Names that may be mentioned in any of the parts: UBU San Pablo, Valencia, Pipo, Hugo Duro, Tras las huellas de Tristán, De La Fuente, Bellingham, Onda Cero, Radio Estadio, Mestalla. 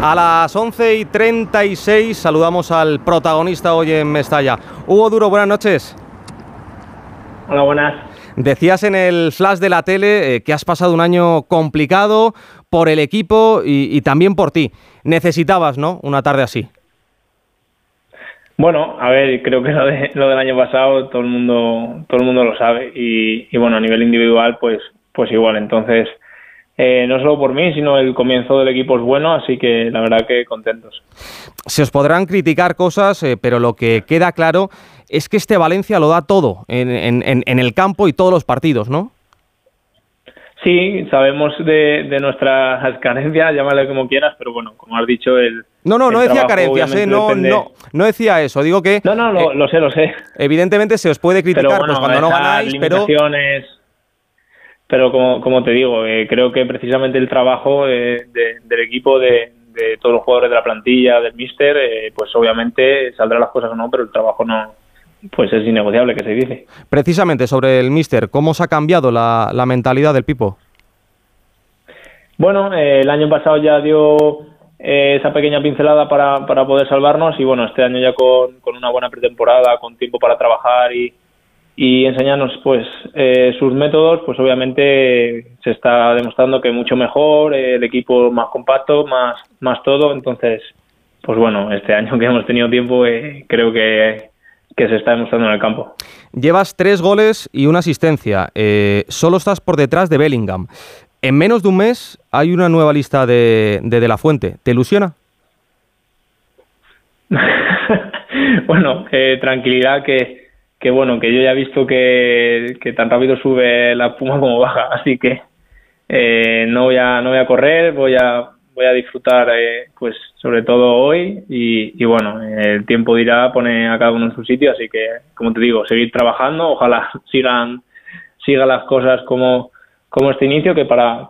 A las 11:36 saludamos al protagonista hoy en Mestalla. Hugo Duro, buenas noches. Hola, buenas. Decías en el flash de la tele que has pasado un año complicado por el equipo y también por ti. Necesitabas, ¿no?, una tarde así. Bueno, a ver, creo que lo del año pasado todo el mundo lo sabe y bueno, a nivel individual pues igual. Entonces, no solo por mí, sino el comienzo del equipo es bueno, así que la verdad que contentos. Se os podrán criticar cosas, pero lo que queda claro es que este Valencia lo da todo en el campo y todos los partidos, ¿no? Sí, sabemos de nuestras carencias, llámale como quieras, pero bueno, como has dicho, no decía carencias, no decía eso, digo que... No, lo sé. Evidentemente se os puede criticar, pero bueno, pues cuando no ganáis, pero como te digo, creo que precisamente el trabajo del equipo, de todos los jugadores de la plantilla, del míster, pues obviamente saldrán las cosas o no, pero el trabajo no... Pues es innegociable, que se dice. Precisamente sobre el míster, ¿cómo se ha cambiado la mentalidad del Pipo? Bueno, el año pasado ya dio esa pequeña pincelada para poder salvarnos y bueno, este año ya con una buena pretemporada, con tiempo para trabajar y enseñarnos pues sus métodos, pues obviamente se está demostrando que mucho mejor, el equipo más compacto, más todo. Entonces, pues bueno, este año que hemos tenido tiempo, creo que se está demostrando en el campo. Llevas 3 goles y una asistencia. Solo estás por detrás de Bellingham. En menos de un mes hay una nueva lista de La Fuente. ¿Te ilusiona? Bueno, tranquilidad que bueno, que yo ya he visto que tan rápido sube la espuma como baja. Así que no voy a correr, voy a disfrutar pues sobre todo hoy y bueno, el tiempo dirá, pone a cada uno en su sitio, así que como te digo, seguir trabajando, ojalá sigan las cosas como este inicio, que para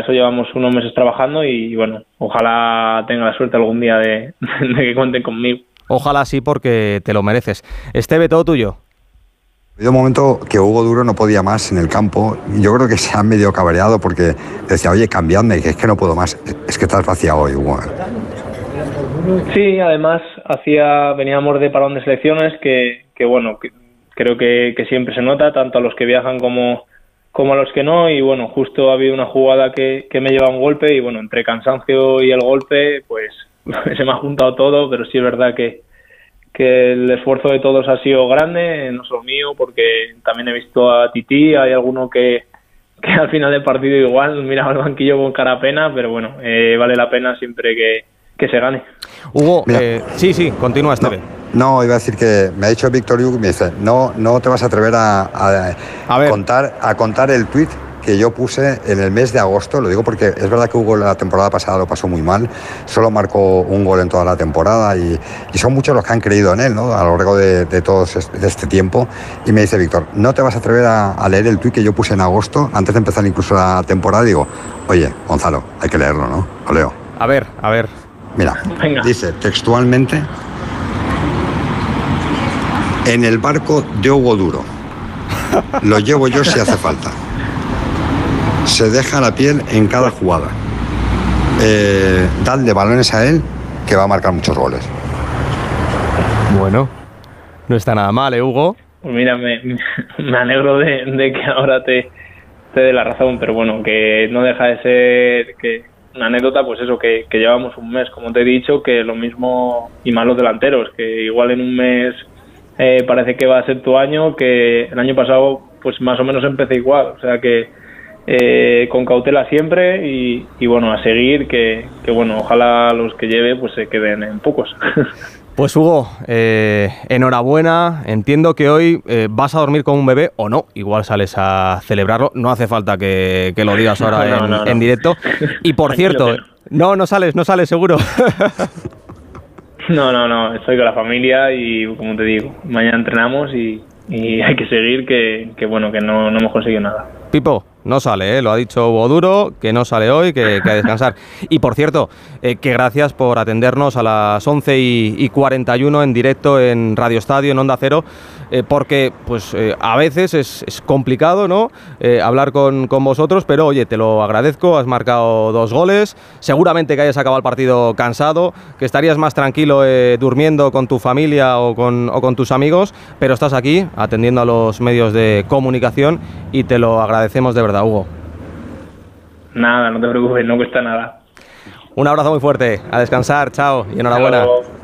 eso llevamos unos meses trabajando y bueno, ojalá tenga la suerte algún día de que cuenten conmigo. Ojalá sí, porque te lo mereces. Esteve, todo tuyo. Ha habido un momento que Hugo Duro no podía más en el campo. Yo creo que se han medio cabreado porque decía, oye, cambiadme, que es que no puedo más. Es que estás vaciado hoy, Hugo. Sí, además veníamos de parón de selecciones que bueno, creo que siempre se nota, tanto a los que viajan como a los que no. Y bueno, justo ha habido una jugada que me lleva un golpe y bueno, entre cansancio y el golpe, pues se me ha juntado todo, pero sí es verdad que el esfuerzo de todos ha sido grande, no solo mío, porque también he visto a Tití, hay alguno que al final del partido igual miraba al banquillo con cara a pena, pero bueno, vale la pena siempre que se gane. Hugo, mira, sí, continúa, Esteve. No, iba a decir que me ha dicho Víctor Hugo, me dice, no te vas a atrever a contar el tuit que yo puse en el mes de agosto, lo digo porque es verdad que Hugo la temporada pasada lo pasó muy mal, solo marcó un gol en toda la temporada y son muchos los que han creído en él, ¿no?, a lo largo de todo este tiempo, y me dice Víctor, no te vas a atrever a leer el tuit que yo puse en agosto, antes de empezar incluso la temporada, digo, oye, Gonzalo, hay que leerlo, ¿no? Lo leo. A ver. Mira, venga. Dice textualmente, en el barco de Hugo Duro, lo llevo yo si hace falta. Se deja la piel en cada jugada. Dadle balones a él, que va a marcar muchos goles. Bueno, no está nada mal, ¿eh, Hugo? Pues mira, me alegro de que ahora te dé la razón, pero bueno, que no deja de ser que una anécdota, pues eso, que llevamos un mes, como te he dicho, que lo mismo y más los delanteros, que igual en un mes parece que va a ser tu año, que el año pasado pues más o menos empecé igual, o sea que con cautela siempre y bueno, a seguir, que bueno, ojalá los que lleve pues se queden en pocos. Pues Hugo, enhorabuena, entiendo que hoy vas a dormir como un bebé o no, igual sales a celebrarlo, no hace falta que lo digas ahora en directo. Y por cierto, no sales seguro. No, estoy con la familia y como te digo, mañana entrenamos y hay que seguir, que bueno, que no hemos conseguido nada. Pipo. No sale, lo ha dicho Hugo Duro, que no sale hoy, que a descansar. Y por cierto, que gracias por atendernos a las 11:41 en directo en Radio Estadio, en Onda Cero, porque pues a veces es complicado, ¿no? Hablar con vosotros, pero oye, te lo agradezco, has marcado 2 goles, seguramente que hayas acabado el partido cansado, que estarías más tranquilo durmiendo con tu familia o con tus amigos, pero estás aquí atendiendo a los medios de comunicación y te lo agradecemos de verdad. Hugo. Nada, no te preocupes, no cuesta nada. Un abrazo muy fuerte, a descansar, chao y enhorabuena. Chao.